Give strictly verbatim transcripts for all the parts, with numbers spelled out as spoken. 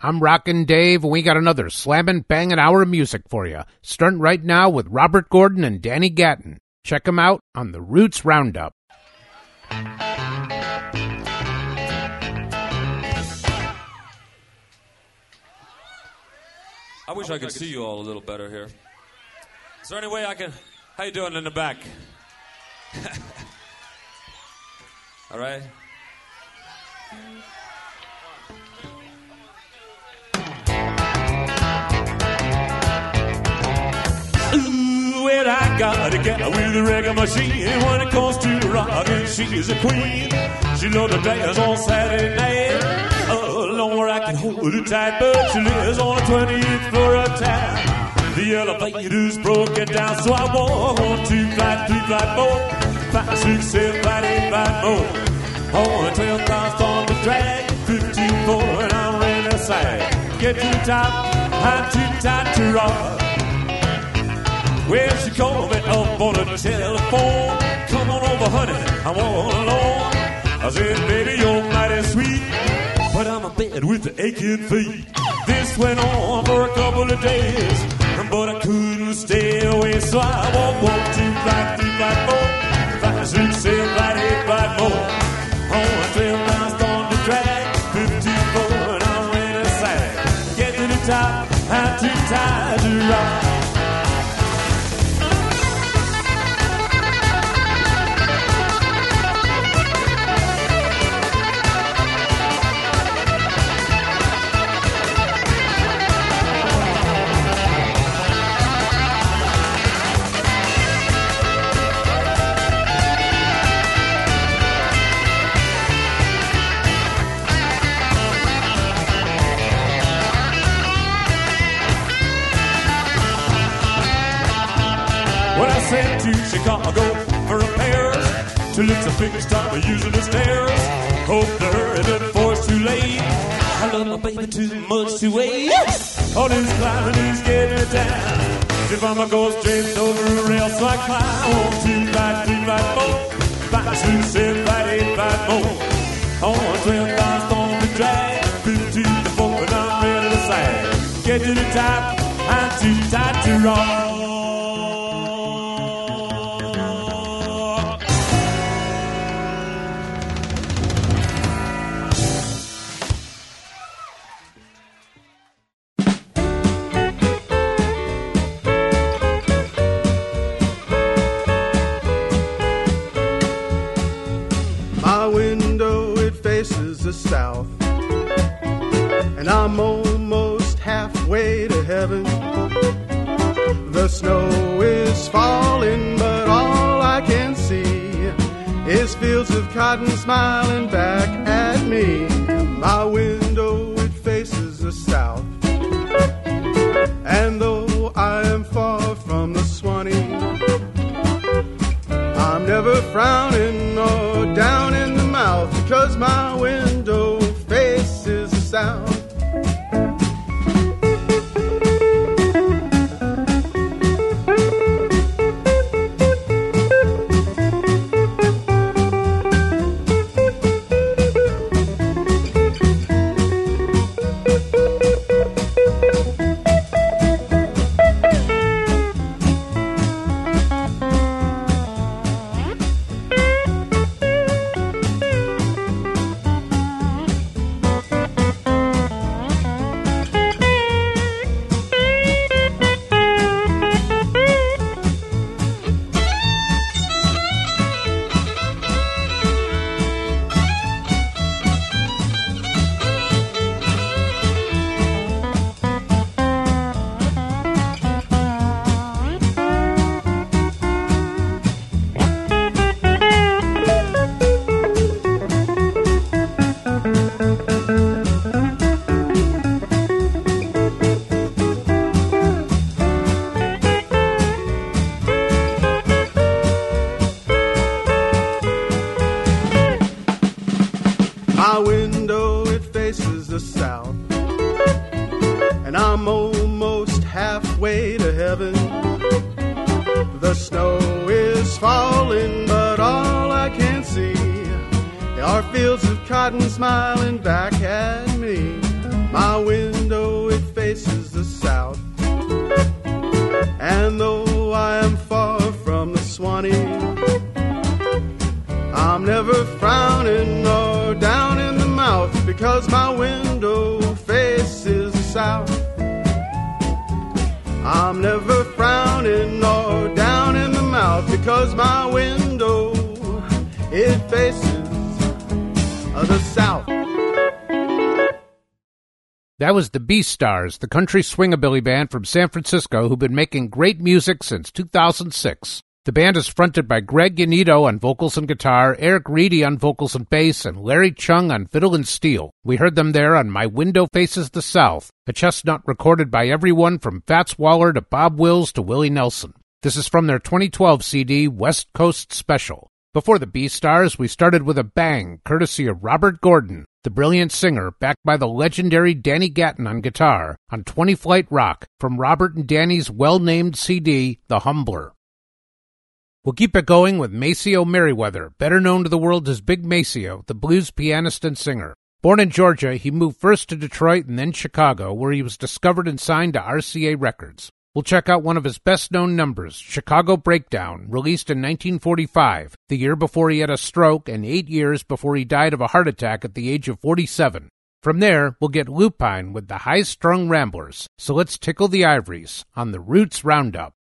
I'm Rockin' Dave, and we got another slammin' bangin' hour of music for you, starting right now with Robert Gordon and Danny Gatton. Check them out on the Roots Roundup. I wish I, wish I could I see could... you all a little better here. Is there any way I can... How you doing in the back? All right. Ooh, well, I gotta get with the reggae machine. When it comes to rockin', she is a queen. She loves to dance on Saturday night. Alone where I can hold her tight, but she lives on the twentieth floor of town. The elevator's broken down, so I walk on two flights, three flights, four, five, six, seven, five, eight, five, more. Oh, twelve thousand on the drag, fifteen four, and I'm ready to sag. Get to the top, I'm too tight to rock. Well, she called me up on the telephone. Come on over, honey, I'm all alone. I said, baby, you're mighty sweet, but I'm in bed with the aching feet. This went on for a couple of days, but I couldn't stay away, so I walked one, two, five, three, five, four, five, six, seven, five, eight, five, four. Oh, I fell last on the track, fifty-four, and I'm ready to sack. Get to the top, I'm too tired to rock. Sent to Chicago for repairs. To lift a big stop using the stairs. Hope to hurry before it's too late. I love my baby too much to wait. All this climbing is getting down. If I'm a ghost straight over a rail, so I climb on two, five, three, five, four, five, six, seven, five, eight, five, four. On twelve thousand on the drag, fifteen to four, and I'm ready to sag. Get to the top, I'm too tight to rock. South, and I'm almost halfway to heaven. The snow is falling, but all I can see is fields of cotton smiling back at me. My window, it faces the south, and though I am far from the Swanee, I'm never frowning or down in the mouth, because my window sound. the South. And I'm almost halfway to heaven. The snow is falling, but all I can see are fields of cotton smiling back at me. My window, it faces the South. And though I am far from the Suwannee, I'm never frowning or down in the mouth, because my window faces the South. I'm never frowning or down in the mouth, because my window, it faces the South. That was the Beastars, the country swingabilly band from San Francisco who've been making great music since two thousand six. The band is fronted by Greg Yanito on vocals and guitar, Eric Reedy on vocals and bass, and Larry Chung on fiddle and steel. We heard them there on My Window Faces the South, a chestnut recorded by everyone from Fats Waller to Bob Wills to Willie Nelson. This is from their twenty twelve C D, West Coast Special. Before the Beastars, we started with a bang, courtesy of Robert Gordon, the brilliant singer, backed by the legendary Danny Gatton on guitar, on twenty-flight Rock, from Robert and Danny's well-named C D, The Humbler. We'll keep it going with Maceo Merriweather, better known to the world as Big Maceo, the blues pianist and singer. Born in Georgia, he moved first to Detroit and then Chicago, where he was discovered and signed to R C A Records. We'll check out one of his best-known numbers, Chicago Breakdown, released in nineteen forty-five, the year before he had a stroke and eight years before he died of a heart attack at the age of forty-seven. From there, we'll get Lupine with the High-Strung Ramblers, so let's tickle the ivories on the Roots Roundup.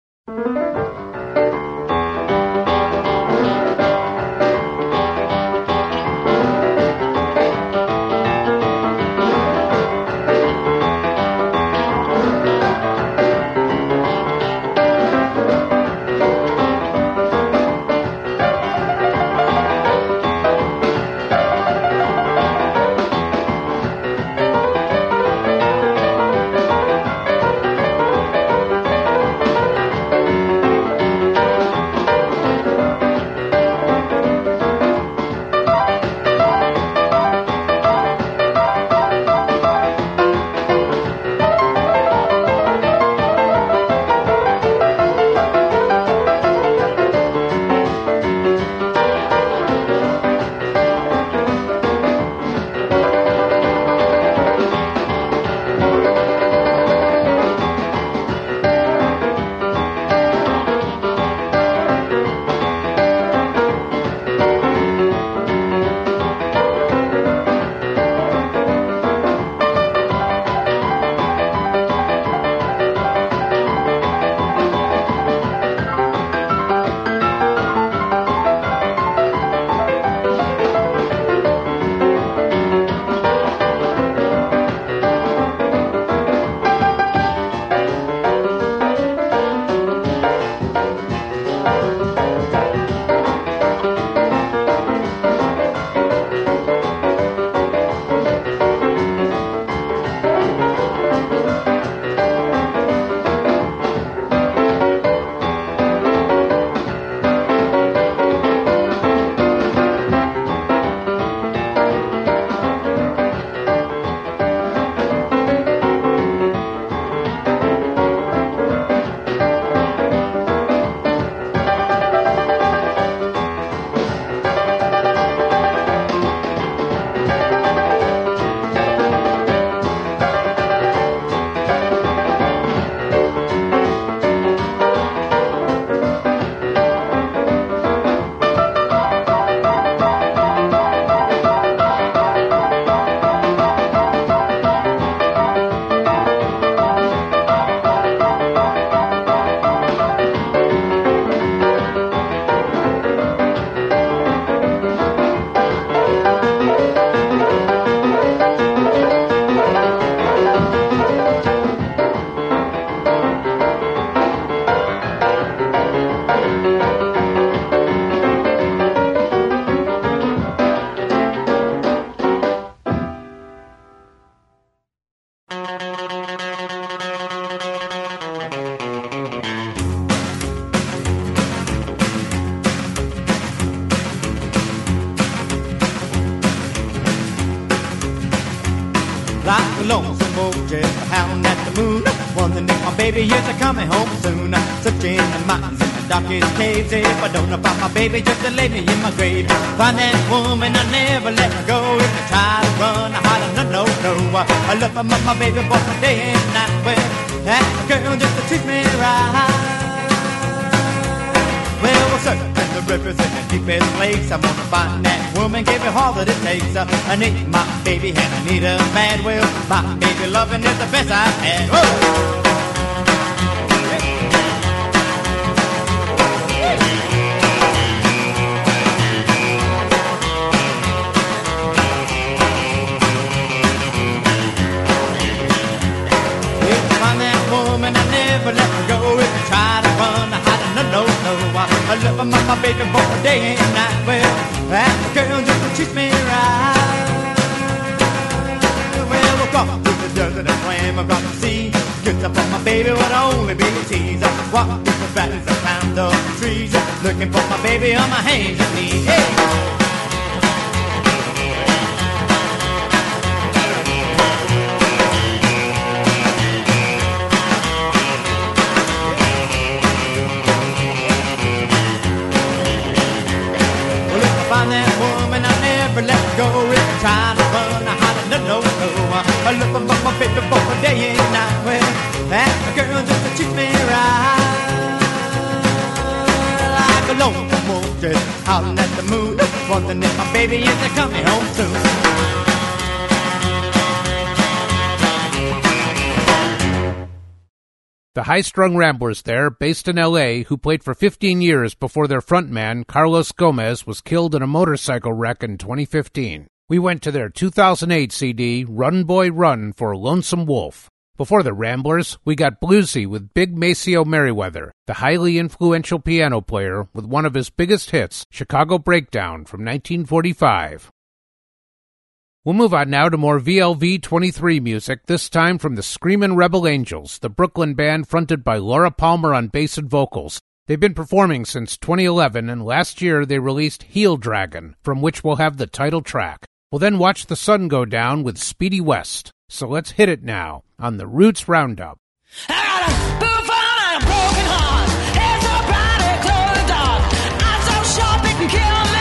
something new. My baby is a coming home soon. Searching the mountains in the darkest caves. If I don't know about my baby, just to lay me in my grave. Find that woman, I never let her go. If I try to run, I holler, no, no, no. I love her, my baby, both my day and night. Well, that girl just to treat me right. Well, we'll search the rivers and the deepest lakes. I'm gonna find that woman, give it all that it takes. uh, I need my baby and I need her bad. Well, my baby loving is the best I've had. Whoa! I love my, my baby both day and night. Well, that girl just treats me right. Well, we'll go through the desert and swim across the sea. Kiss up on my baby would only be a tease. I walk through the valleys and found the trees, looking for my baby on my hands and knees. Hey! Let go if I try to run, I holler, no, no, no. I look for my baby for a day and night. Well, that girl just to treat me right. Like a lonesome wolf just howling at the moon, wondering if my baby is coming home soon. The High-Strung Ramblers there, based in L A, who played for fifteen years before their frontman, Carlos Gomez, was killed in a motorcycle wreck in twenty fifteen. We went to their two thousand eight C D, Run Boy Run, for Lonesome Wolf. Before the Ramblers, we got bluesy with Big Maceo Merriweather, the highly influential piano player, with one of his biggest hits, Chicago Breakdown, from nineteen forty-five. We'll move on now to more V L V twenty-three music, this time from the Screamin' Rebel Angels, the Brooklyn band fronted by Laura Palmer on bass and vocals. They've been performing since twenty eleven, and last year they released Heel Dragon, from which we'll have the title track. We'll then watch the sun go down with Speedy West. So let's hit it now on the Roots Roundup. I gotta move on and a broken heart. Here's a body, glow in the dark. I'm so sharp it can kill. Come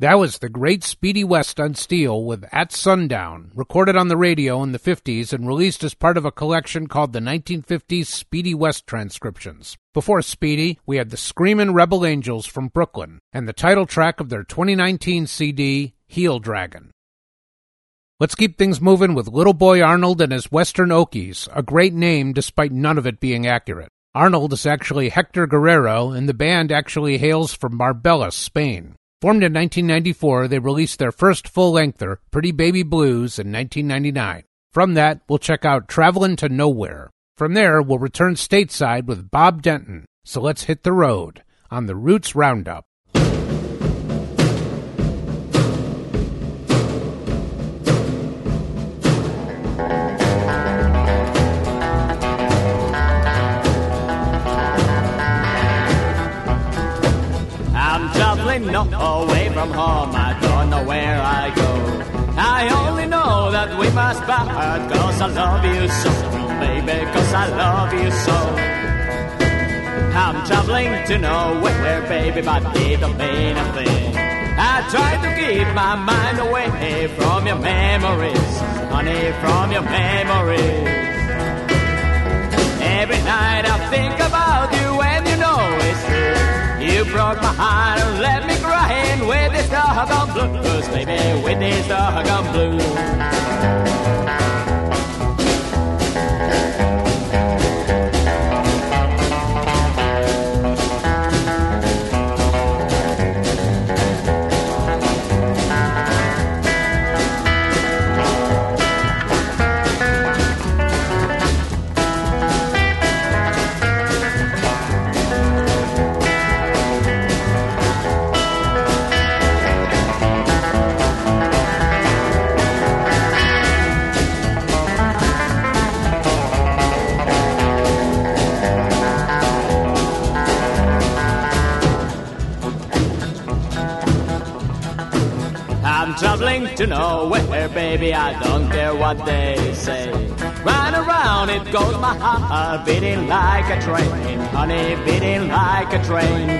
That was the great Speedy West on steel with At Sundown, recorded on the radio in the fifties and released as part of a collection called the nineteen fifties Speedy West Transcriptions. Before Speedy, we had the Screamin' Rebel Angels from Brooklyn and the title track of their twenty nineteen C D, Heel Dragon. Let's keep things moving with Little Boy Arnold and his Western Okies, a great name despite none of it being accurate. Arnold is actually Hector Guerrero, and the band actually hails from Marbella, Spain. Formed in nineteen ninety-four, they released their first full-lengther, Pretty Baby Blues, in nineteen ninety-nine. From that, we'll check out Travelin' to Nowhere. From there, we'll return stateside with Bob Denton. So let's hit the road on the Roots Roundup. No away from home, I don't know where I go. I only know that we must part, 'cause I love you so, baby, 'cause I love you so. I'm traveling to nowhere, baby, but it don't mean a thing. I try to keep my mind away from your memories, honey, from your memories. Every night I think about you, and you know it's true. You broke my heart and let me crying with this doggone blues, baby, with this doggone blues. Traveling to nowhere, baby, I don't care what they say. Right around it goes my heart, beating like a train, honey, beating like a train.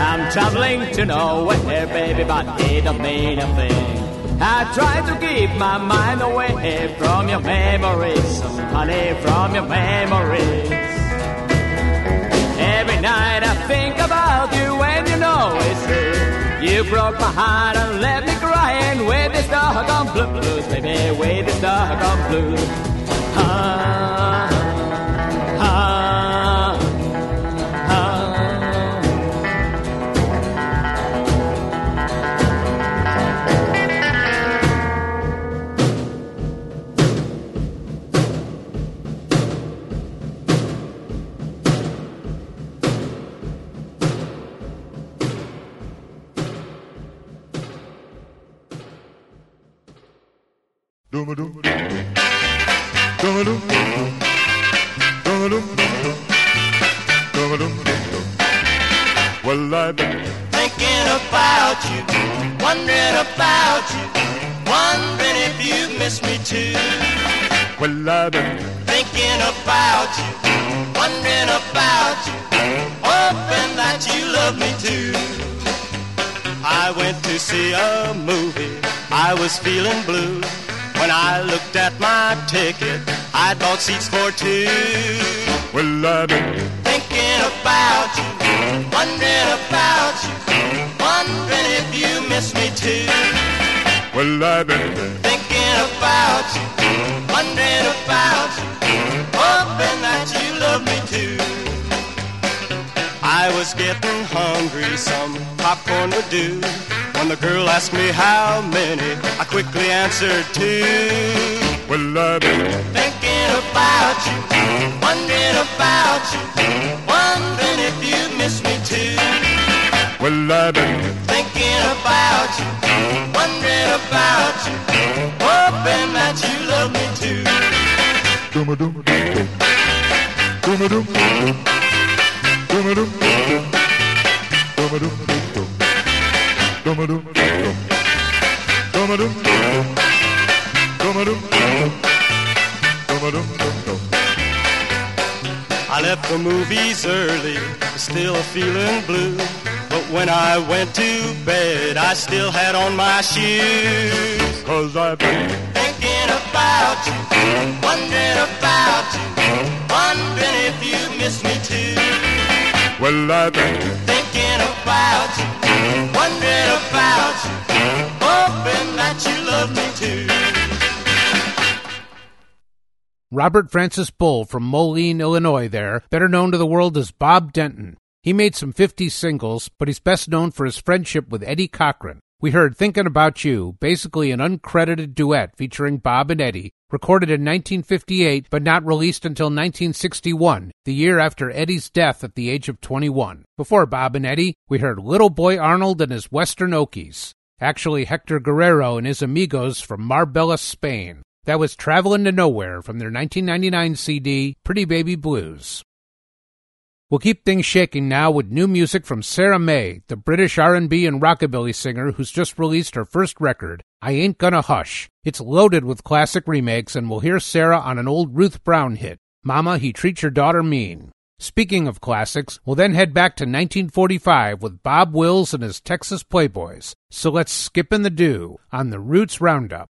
I'm traveling to nowhere, baby, but it don't mean a thing. I try to keep my mind away from your memories, honey, from your memories. Every night I think about you, and you know it's true. You broke my heart and left me crying with this doggone blues, baby, with this doggone blues. Ah, ah, Well, I've been thinking about you, wondering about you, wondering if you miss me too. Well, I've been thinking about you, wondering about you, hoping that you love me too. I went to see a movie, I was feeling blue. When I looked at my ticket, I bought seats for two. Well, I've been thinking about you, wondering about you, wondering if you miss me too. Well, I've been thinking about you, wondering about you, hoping that you love me too. I was getting hungry, some popcorn would do. When the girl asked me how many, I quickly answered two. Well, I've been thinking about you, wondering about you, wondering if you miss me too. Well, I've been thinking about you, wondering about you, hoping that you love me too. Doom-a-doom-a-doom, doom-a-doom-a-doom, doom-a-doom-a-doom, doom-a-doom-a-doom. Doom-a-doom, doom-a-doom, doom-a-doom, doom-a-doom, doom. I left the movies early, still feeling blue. But when I went to bed, I still had on my shoes. 'Cause I've been thinking about you, wondering about you, wondering if you miss me too. Well, I've been thinking about you, wondering about you, hoping that you love me too. Robert Francis Bull from Moline, Illinois there, better known to the world as Bob Denton. He made some fifty singles, but he's best known for his friendship with Eddie Cochran. We heard Thinkin' About You, basically an uncredited duet featuring Bob and Eddie, recorded in nineteen fifty-eight but not released until nineteen sixty-one, the year after Eddie's death at the age of twenty-one. Before Bob and Eddie, we heard Little Boy Arnold and his Western Okies, actually Hector Guerrero and his amigos from Marbella, Spain. That was Travelin' to Nowhere from their nineteen ninety-nine C D, Pretty Baby Blues. We'll keep things shaking now with new music from Sarah May, the British R and B and rockabilly singer who's just released her first record, I Ain't Gonna Hush. It's loaded with classic remakes, and we'll hear Sarah on an old Ruth Brown hit, Mama, He Treats Your Daughter Mean. Speaking of classics, we'll then head back to nineteen forty-five with Bob Wills and his Texas Playboys. So let's skip in the dew on the Roots Roundup.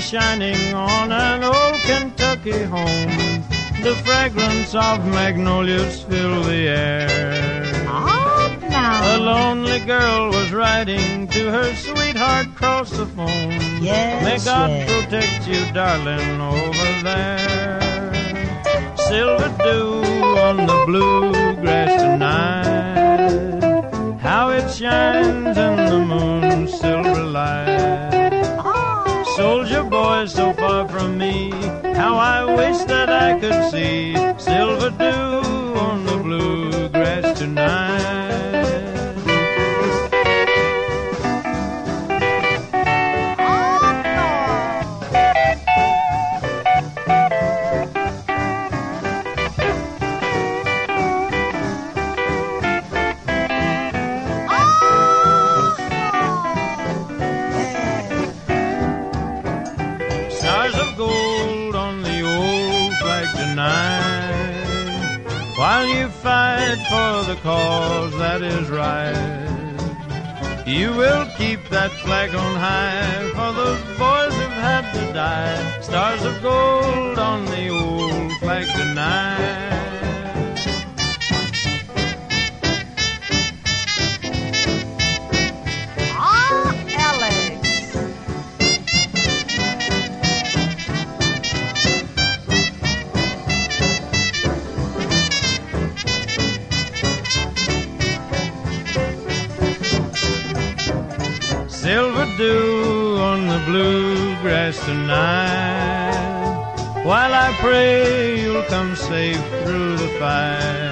Shining on an old Kentucky home, the fragrance of magnolias filled the air. Oh, no. A lonely girl was writing to her sweetheart across the phone. Yes, may God yes. protect you, darling, over there. Silver dew on the bluegrass tonight, how it shines in the moon's silver light. Soldier boy, so far from me, how I wish that I could see silver dew on the bluegrass tonight. While you fight for the cause that is right, You will keep that flag on high, for those boys have had to die. Stars of gold on the old flag tonight. Silver dew on the bluegrass tonight, while I pray you'll come safe through the fire.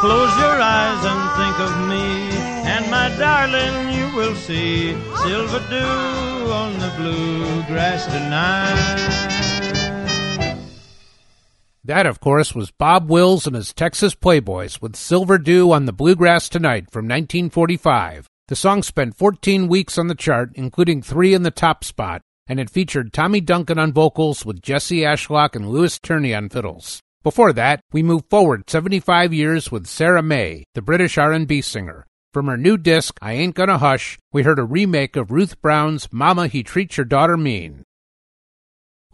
Close your eyes and think of me, and my darling you will see, silver dew on the bluegrass tonight. That, of course, was Bob Wills and his Texas Playboys with Silver Dew on the Bluegrass Tonight from nineteen forty-five. The song spent fourteen weeks on the chart, including three in the top spot, and it featured Tommy Duncan on vocals with Jesse Ashlock and Louis Tierney on fiddles. Before that, we move forward seventy-five years with Sarah May, the British R and B singer. From her new disc, I Ain't Gonna Hush, we heard a remake of Ruth Brown's Mama, He Treats Your Daughter Mean.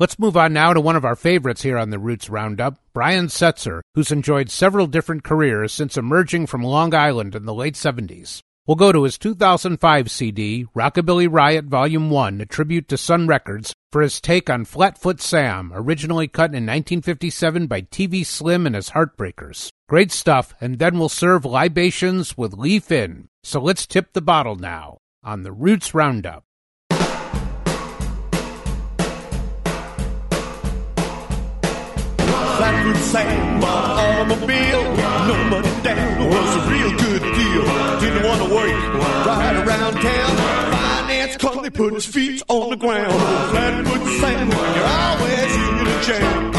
Let's move on now to one of our favorites here on the Roots Roundup, Brian Setzer, who's enjoyed several different careers since emerging from Long Island in the late seventies. We'll go to his two thousand five C D, Rockabilly Riot Volume one, a tribute to Sun Records, for his take on Flatfoot Sam, originally cut in nineteen fifty-seven by T V Slim and his Heartbreakers. Great stuff, and then we'll serve libations with Lee Finn. So let's tip the bottle now on the Roots Roundup. Flatfoot Sam, my automobile, no money down, was a real good deal. Didn't want to work, right around town. Finance company put his feet on the ground. Flatfoot Sam, you're always in a jam.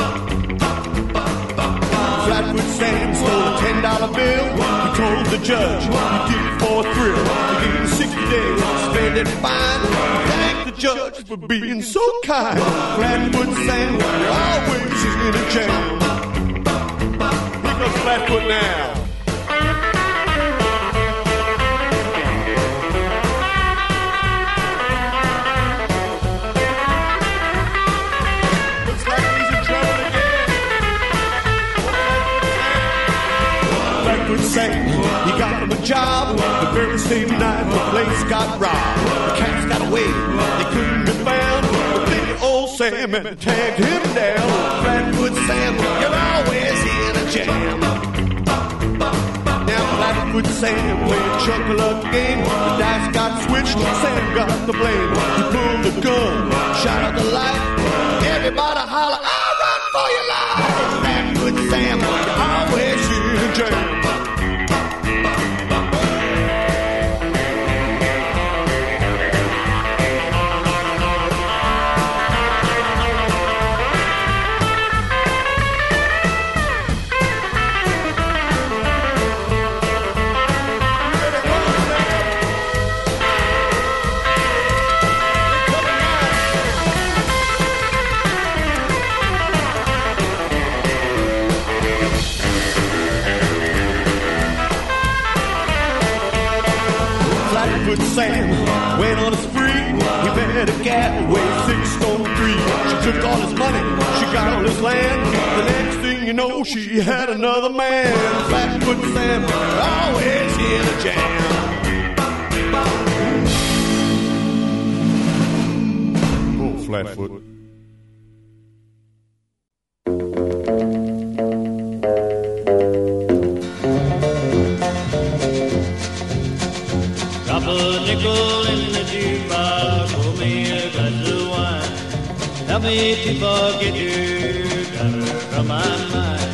Flatfoot Sam stole a ten dollar bill. He told the judge he did it for a thrill. He gave him sixty days, spend it fine. Thank the judge for being so kind. Flatfoot Sam, you're always in a jam. Pick up Flatfoot now. Sang. He got him a job. The very same night the place got robbed. The cats got away, they couldn't be found. But big old Sam had tagged him down. Flatfoot Sam, you're always in a jam. Now Flatfoot Sam played a chuck-a-luck game. The dice got switched, Sam got the blame. He pulled the gun, shot out the light. Everybody holler, I'll run for your life. Flatfoot Sam, you're always in a jam. Sam went on a spree. He met a cat who weighed six stone three. She took all his money, she got all his land. The next thing you know, she had another man. Flatfoot Sam, always in a jam. Oh, Flatfoot. Help me to forget you, daughter, from my mind.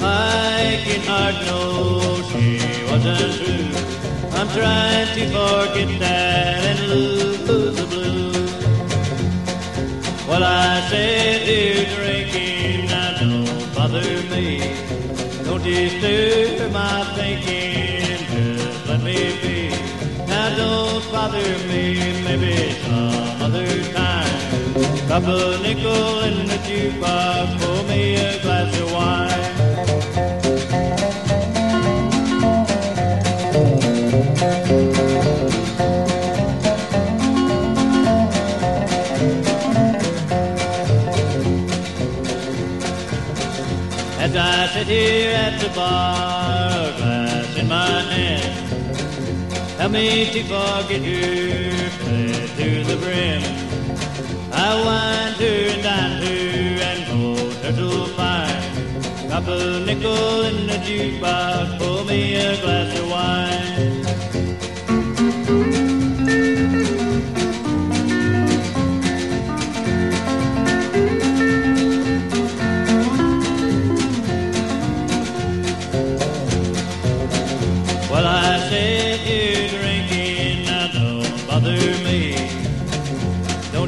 My kid heart knows she wasn't true. I'm trying to forget that and lose the blues. Well, I said you drinking, now don't bother me. Don't disturb my thinking, just let me be. Now don't bother me, maybe some other time. Drop a nickel in the jukebox, pour me a glass of wine. as I sit here at the bar, a glass in my hand. Help me to forget her, play to the brim. I wind her and dine her and hold her so fine. Drop a nickel in the jukebox, pour me a glass of wine.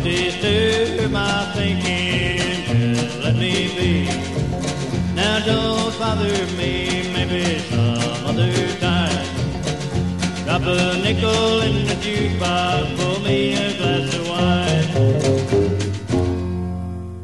Disturb my thinking, just let me be. Now don't bother me, maybe some other time. Drop a nickel in the jukebox, pour me a glass of wine.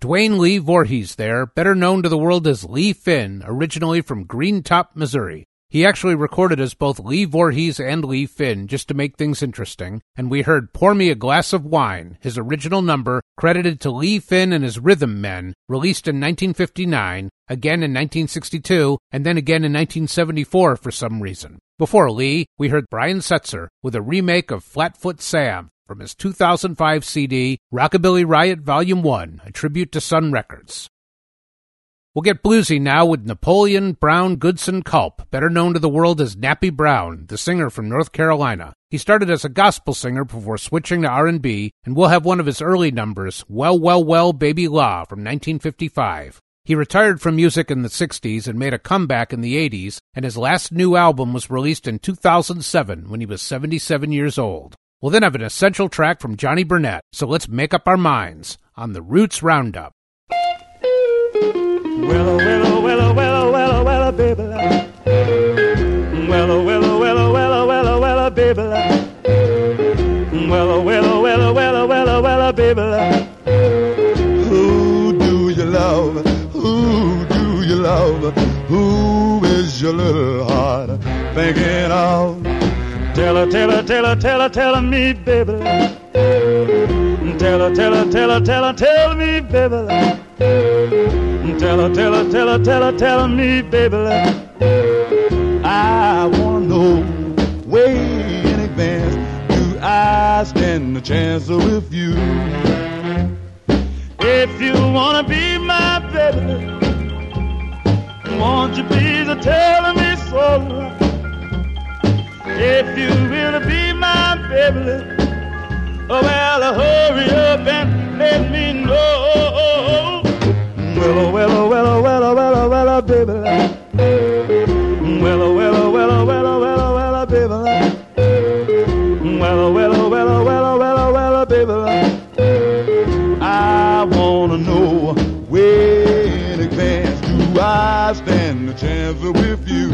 Dwayne Lee Voorhees there, better known to the world as Lee Finn, originally from Greentop, Missouri. He actually recorded as both Lee Voorhees and Lee Finn, just to make things interesting, and we heard Pour Me a Glass of Wine, his original number, credited to Lee Finn and his Rhythm Men, released in nineteen fifty-nine, again in nineteen sixty-two, and then again in nineteen seventy-four for some reason. Before Lee, we heard Brian Setzer with a remake of Flatfoot Sam from his two thousand five C D, Rockabilly Riot Volume one, a tribute to Sun Records. We'll get bluesy now with Napoleon Brown Goodson Culp, better known to the world as Nappy Brown, the singer from North Carolina. He started as a gospel singer before switching to R and B, and we'll have one of his early numbers, Well, Well, Well, Baby La, from nineteen fifty-five. He retired from music in the sixties and made a comeback in the eighties, and his last new album was released in two thousand seven when he was seventy-seven years old. We'll then have an essential track from Johnny Burnett, so let's make up our minds on the Roots Roundup. Well, well, well, well, well, well, baby, well, well, well, well, well, well, baby, well, well, well, well, well, well, baby, who do you love? Who do you love? Who is your little heart thinking of? Tell her, tell her, tell her, tell her, tell me, baby. Tell her, tell her, tell her, tell her, tell me, baby. Tell her, tell her, tell her, tell her, tell me, baby, I wanna know way in advance, do I stand a chance with you? If you wanna be my baby, won't you please tell me so? If you really be my baby, oh well, hurry up and let me know. Well, well, well, well, well, well, baby. Well, well, well, well, well, well, baby. Well, well, well, well, well, well, baby. I wanna know way in advance, do I stand a chance with you?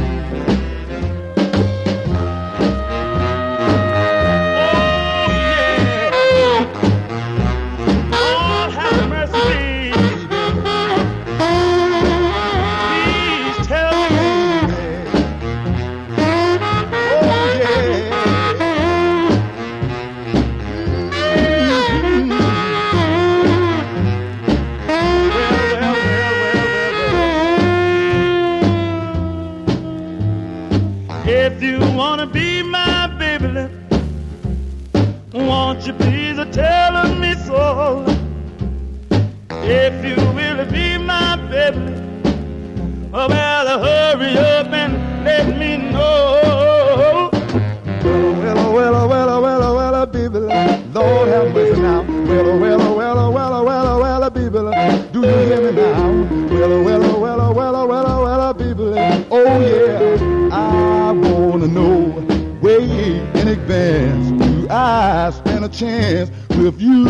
Telling me so. If you will be my baby, oh well, hurry up and let me know. Well, well, well, well, well, well, baby, Lord have mercy now. Well, well, well, well, well, well, baby, do you hear me now? Well, well, well, well, well, well, baby, oh yeah, I wanna know way in advance, do I stand a chance with you?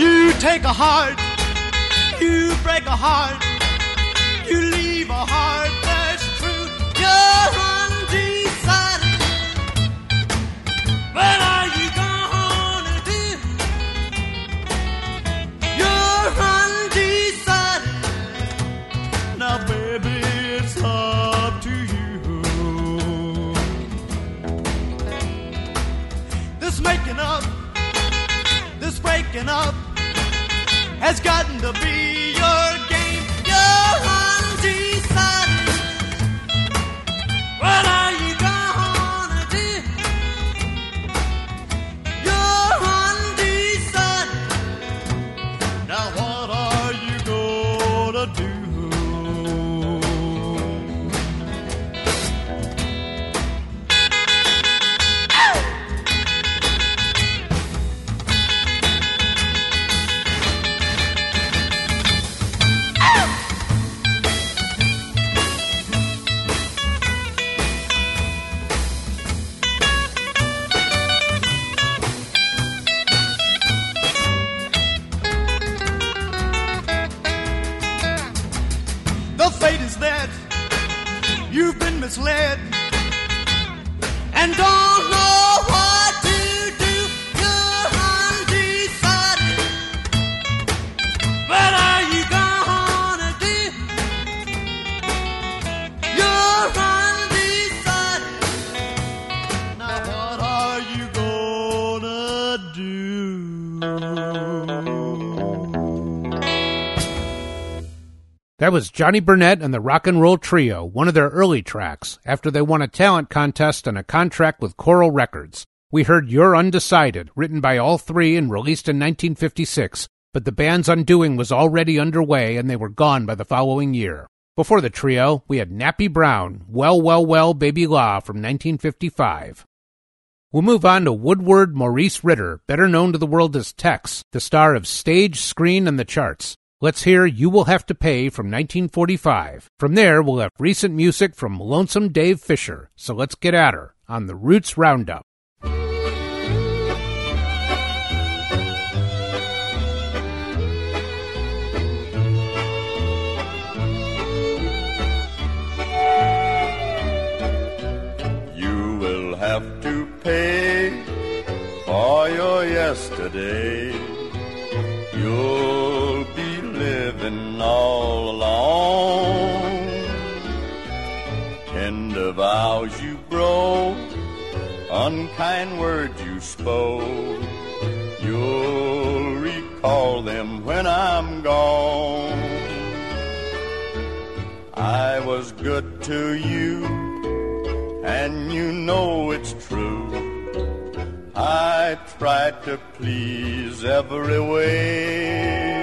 You take a heart, you break a heart, you leave a heart that's true, you're undecided. But are you gonna do? You're undecided. Nothing. is that you've been misled and don't know what to do. You're undecided, but are you gonna do? You're undecided, now what are you gonna do? That was Johnny Burnett and the Rock and Roll Trio, one of their early tracks, after they won a talent contest and a contract with Coral Records. We heard You're Undecided, written by all three and released in nineteen fifty-six, but the band's undoing was already underway and they were gone by the following year. Before the trio, we had Nappy Brown, Well, Well, Well, Baby La from nineteen fifty-five. We'll move on to Woodward Maurice Ritter, better known to the world as Tex, the star of stage, screen, and the charts. Let's hear You Will Have to Pay from nineteen forty-five. From there, we'll have recent music from Lonesome Dave Fisher. So let's get at her on the Roots Roundup. You will have to pay for your yesterday. You'll all alone, tender vows you broke, unkind words you spoke, you'll recall them when I'm gone. I was good to you, and you know it's true, I tried to please every way.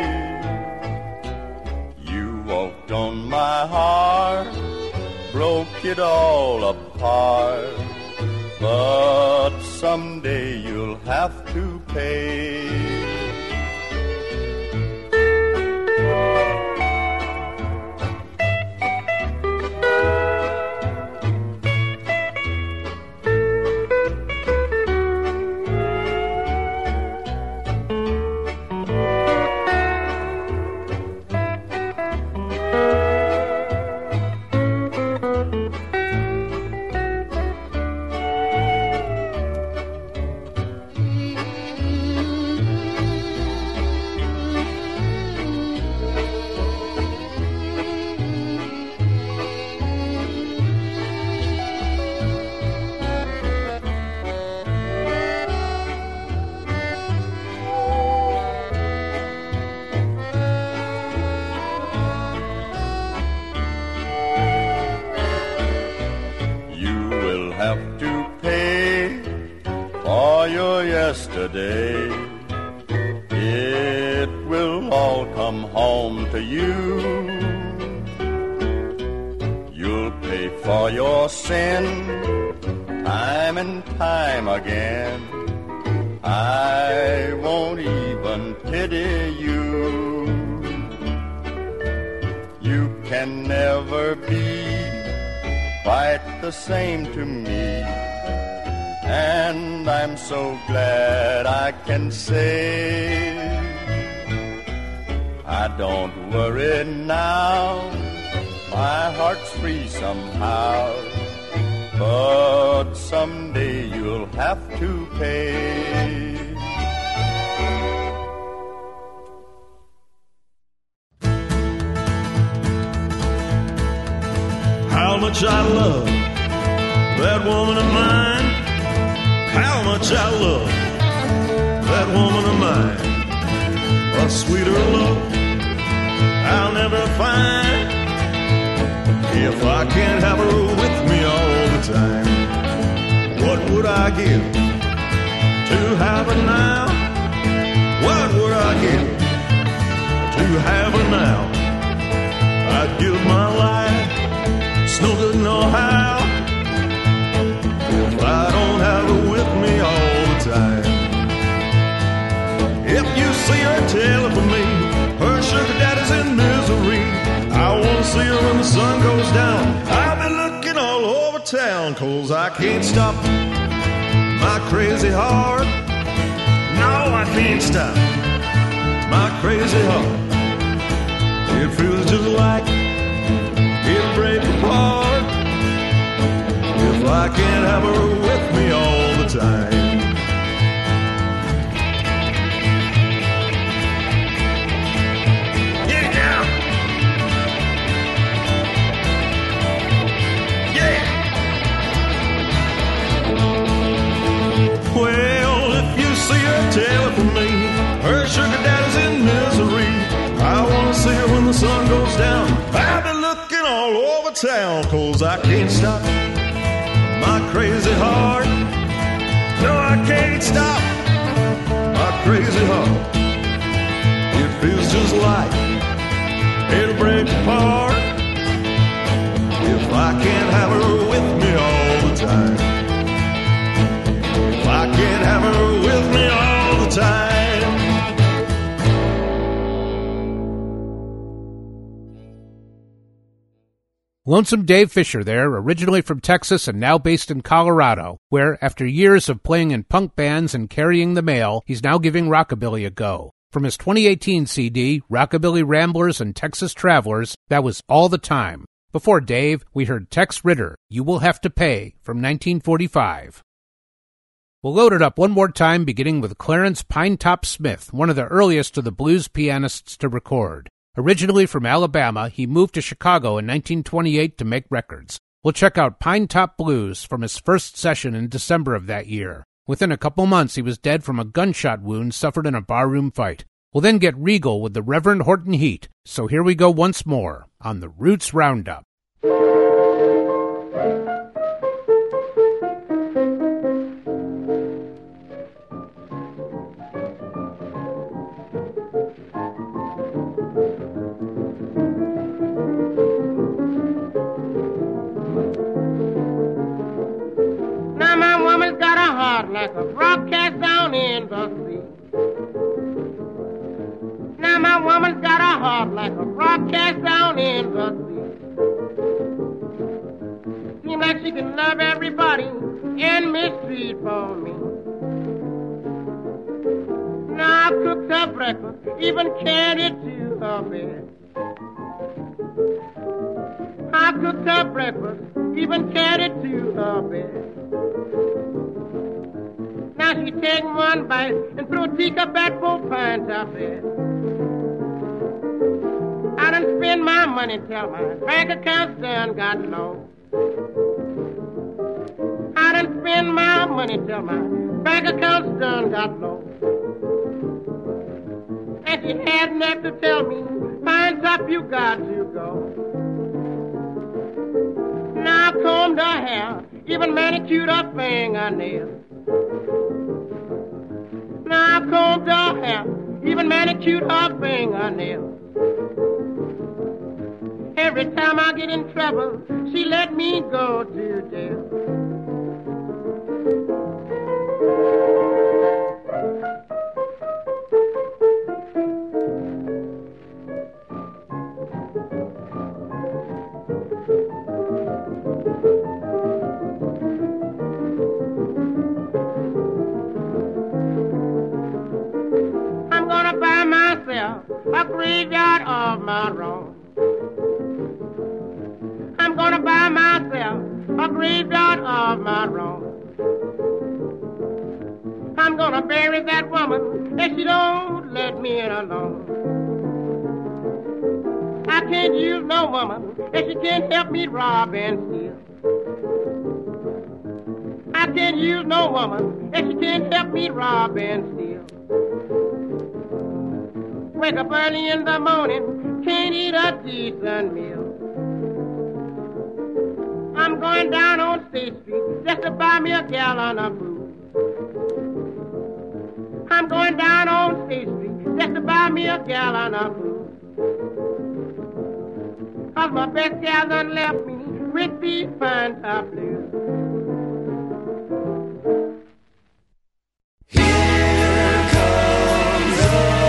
Walked on my heart, broke it all apart, but someday you'll have to pay. It ever with me all the time. Yeah! Yeah! Well, if you see her, tell it from me. Her sugar daddy's in misery. I wanna see her when the sun goes down. I've been looking all over town, 'cause I can't stop my crazy heart. No, I can't stop my crazy heart. It feels just like it'll break apart if I can't have her with me all the time. If I can't have her with me all the time. Lonesome Dave Fisher there, originally from Texas and now based in Colorado, where, after years of playing in punk bands and carrying the mail, he's now giving rockabilly a go. From his twenty eighteen C D, Rockabilly Ramblers and Texas Travelers, that was All the Time. Before Dave, we heard Tex Ritter, You Will Have to Pay, from nineteen forty-five. We'll load it up one more time, beginning with Clarence Pinetop Smith, one of the earliest of the blues pianists to record. Originally from Alabama, he moved to Chicago in nineteen twenty-eight to make records. We'll check out Pinetop Blues from his first session in December of that year. Within a couple months, he was dead from a gunshot wound suffered in a barroom fight. We'll then get regal with the Reverend Horton Heat. So here we go once more on the Roots Roundup. Like a rock cast down in the sea. Now my woman's got a heart like a rock cast down in the sea. Seems like she can love everybody and mistreat for me. Now I cooked her breakfast, even carried it to her bed. I cooked her breakfast, even carried it to her bed. Now she take one bite and throw a teacup at both pine top head. I done spend my money till my bank account's done got low. I done spend my money till my bank account's done got low. And she had enough to tell me, pine top, you got to go. Now I combed her hair, even manicured her fingernails. Now I combed her hair, even manicured her fingernails. Every time I get in trouble, she let me go to jail. A graveyard of my wrong. I'm gonna buy myself a graveyard of my wrong. I'm gonna bury that woman if she don't let me in alone. I can't use no woman if she can't help me rob and steal. I can't use no woman if she can't help me rob and steal. Wake up early in the morning, can't eat a decent meal. I'm going down on State Street just to buy me a gallon of booze. I'm going down on State Street just to buy me a gallon of booze. 'Cause my best gal done left me with these fine top blues. Here comes the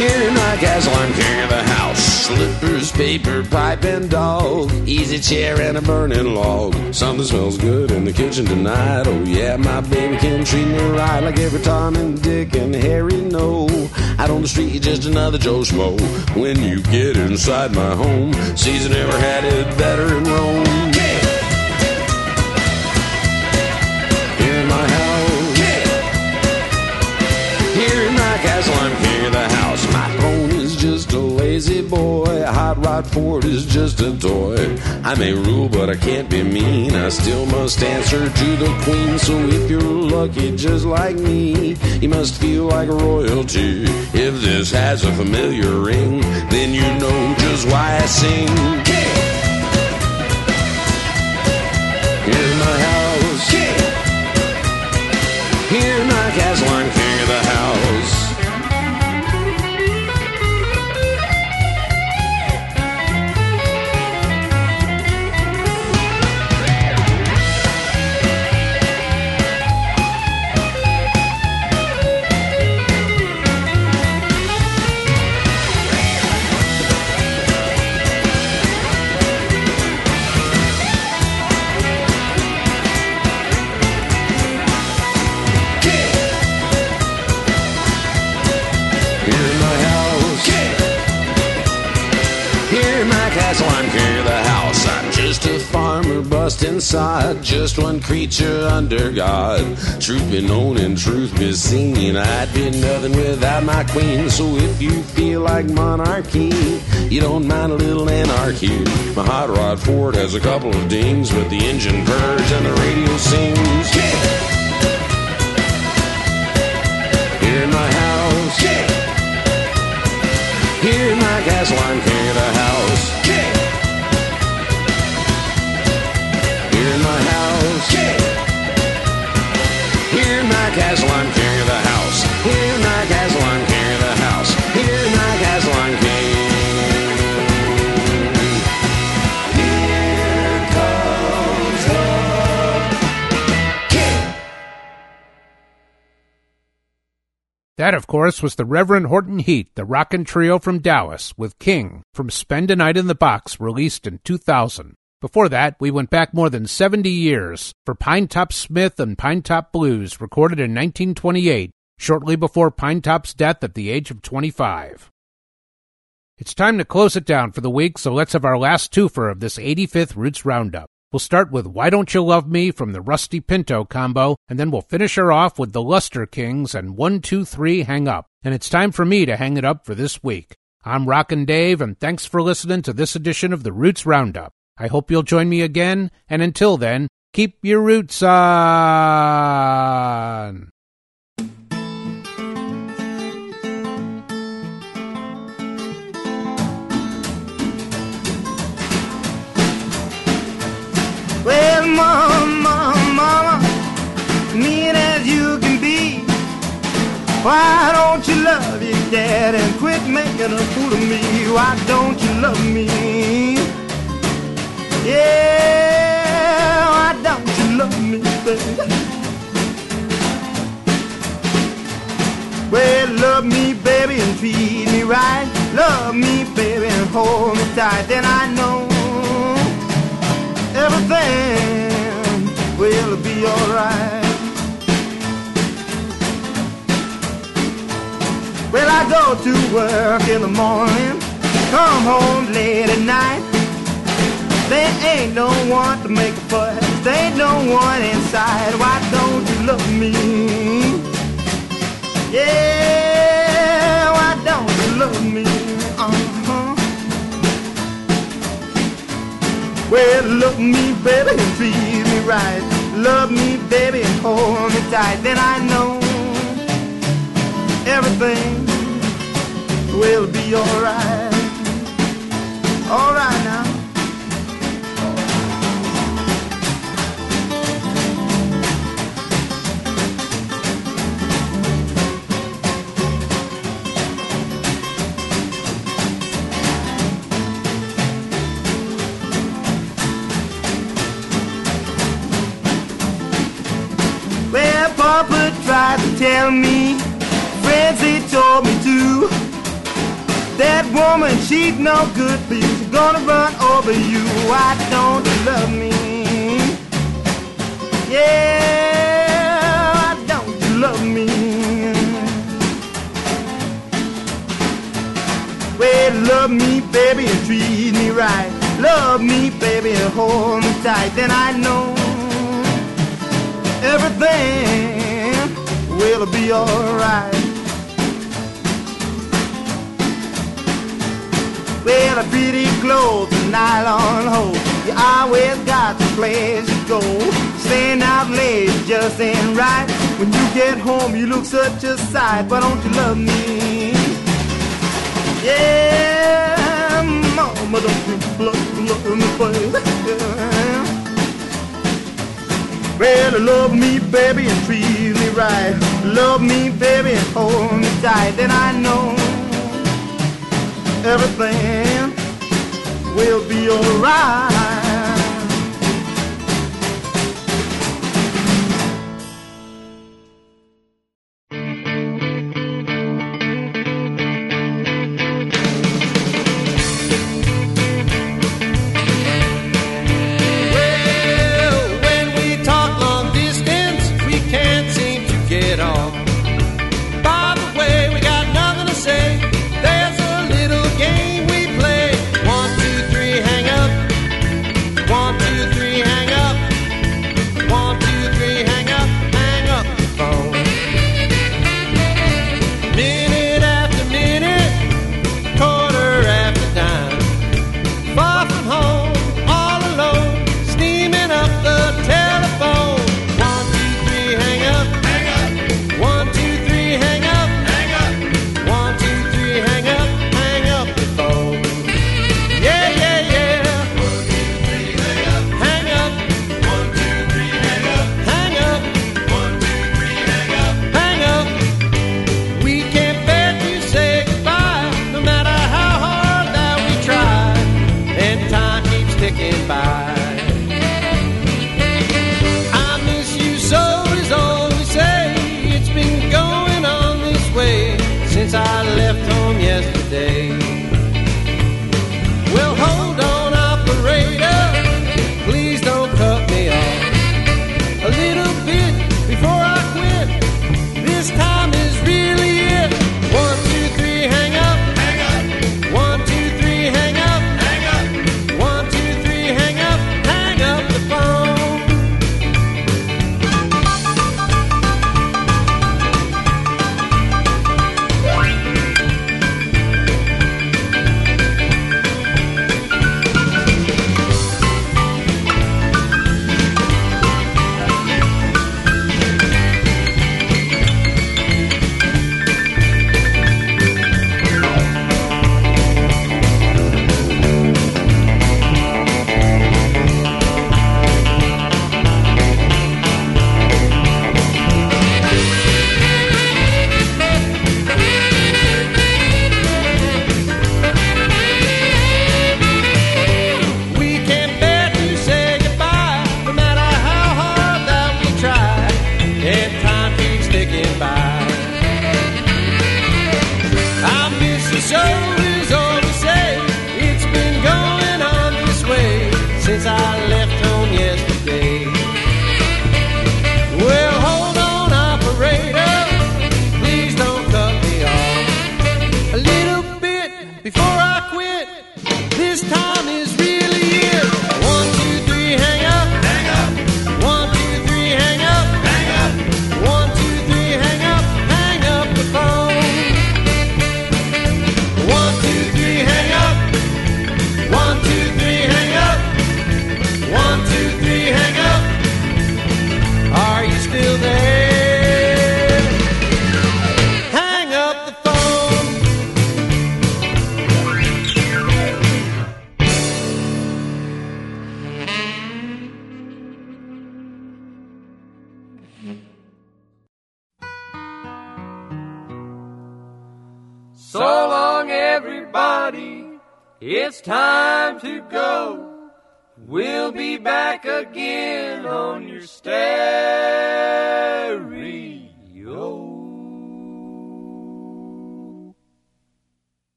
Here in my Gasline, king of the house. Slippers, paper, pipe, and dog. Easy chair and a burning log. Something smells good in the kitchen tonight. Oh yeah, my baby can treat me right. Like every Tom and Dick and Harry know. Out on the street, you're just another Joe Schmo. When you get inside my home, Caesar never had it better in Rome. Yeah. In my house. Yeah. Here in my castle, I'm king of the house. My throne is just a lazy boy. A hot rod Ford is just a toy. I may rule, but I can't be mean. I still must answer to the queen. So if you're lucky, just like me, you must feel like royalty. If this has a familiar ring, then you know just why I sing. Yeah. In my house. Yeah. Here in my castle, I'm king of the house. Inside, just one creature under God. Truth be known and truth be seen. I'd be nothing without my queen. So if you feel like monarchy, you don't mind a little anarchy. My hot rod Ford has a couple of dings, but the engine purrs and the radio sings. Yeah. Here in my house. Yeah. Here in my castle, I'm king of the house. Yeah. Castle, I'm king of the house. Here in my castle, I'm king of the house. Here in my castle, I'm king. Here comes the king. That, of course, was the Reverend Horton Heat, the rockin' trio from Dallas, with King from Spend a Night in the Box, released in two thousand. Before that, we went back more than seventy years for Pine Top Smith and Pine Top Blues, recorded in nineteen twenty-eight, shortly before Pine Top's death at the age of twenty-five. It's time to close it down for the week, so let's have our last twofer of this eighty-fifth Roots Roundup. We'll start with Why Don't You Love Me from the Rusty Pinto combo, and then we'll finish her off with the Luster Kings and one two three Hang Up. And it's time for me to hang it up for this week. I'm Rockin' Dave, and thanks for listening to this edition of the Roots Roundup. I hope you'll join me again, and until then, keep your roots on! Well, mama, mama, mama, mean as you can be, why don't you love your dad and quit making a fool of me? Why don't you love me? Yeah, why don't you love me, baby? Well, love me, baby, and treat me right. Love me, baby, and hold me tight. Then I know everything will be alright. Well, I go to work in the morning, come home late at night. There ain't no one to make a fuss, there ain't no one inside. Why don't you love me? Yeah, why don't you love me? Uh-huh. Well, love me, baby, and treat me right. Love me, baby, and hold me tight. Then I know everything will be alright. Alright now. Tried to tell me, friends they told me to, That woman, she's no good for you. She's gonna run over you. Why don't you love me? Yeah, why don't you love me? Well, love me, baby, and treat me right. Love me, baby, and hold me tight. Then I know everything will be alright. Well, a pretty clothes and nylon hose, you always got the place to go. Staying out late just ain't right. When you get home, you look such a sight. Why don't you love me? Yeah, mama, don't you love, love me, baby? Yeah. Well, love me, baby, and treat me right. Love me, baby, and hold me tight. Then I know everything will be alright. Well, when we talk long distance, we can't seem to get off.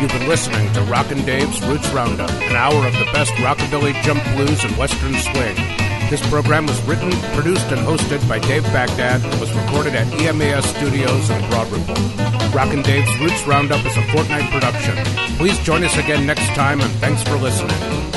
You've been listening to Rockin' Dave's Roots Roundup, an hour of the best rockabilly, jump blues, and western swing. This program was written, produced, and hosted by Dave Baghdad and was recorded at E M A S Studios in Broad Ripple. Rockin' Dave's Roots Roundup is a fortnight production. Please join us again next time, and thanks for listening.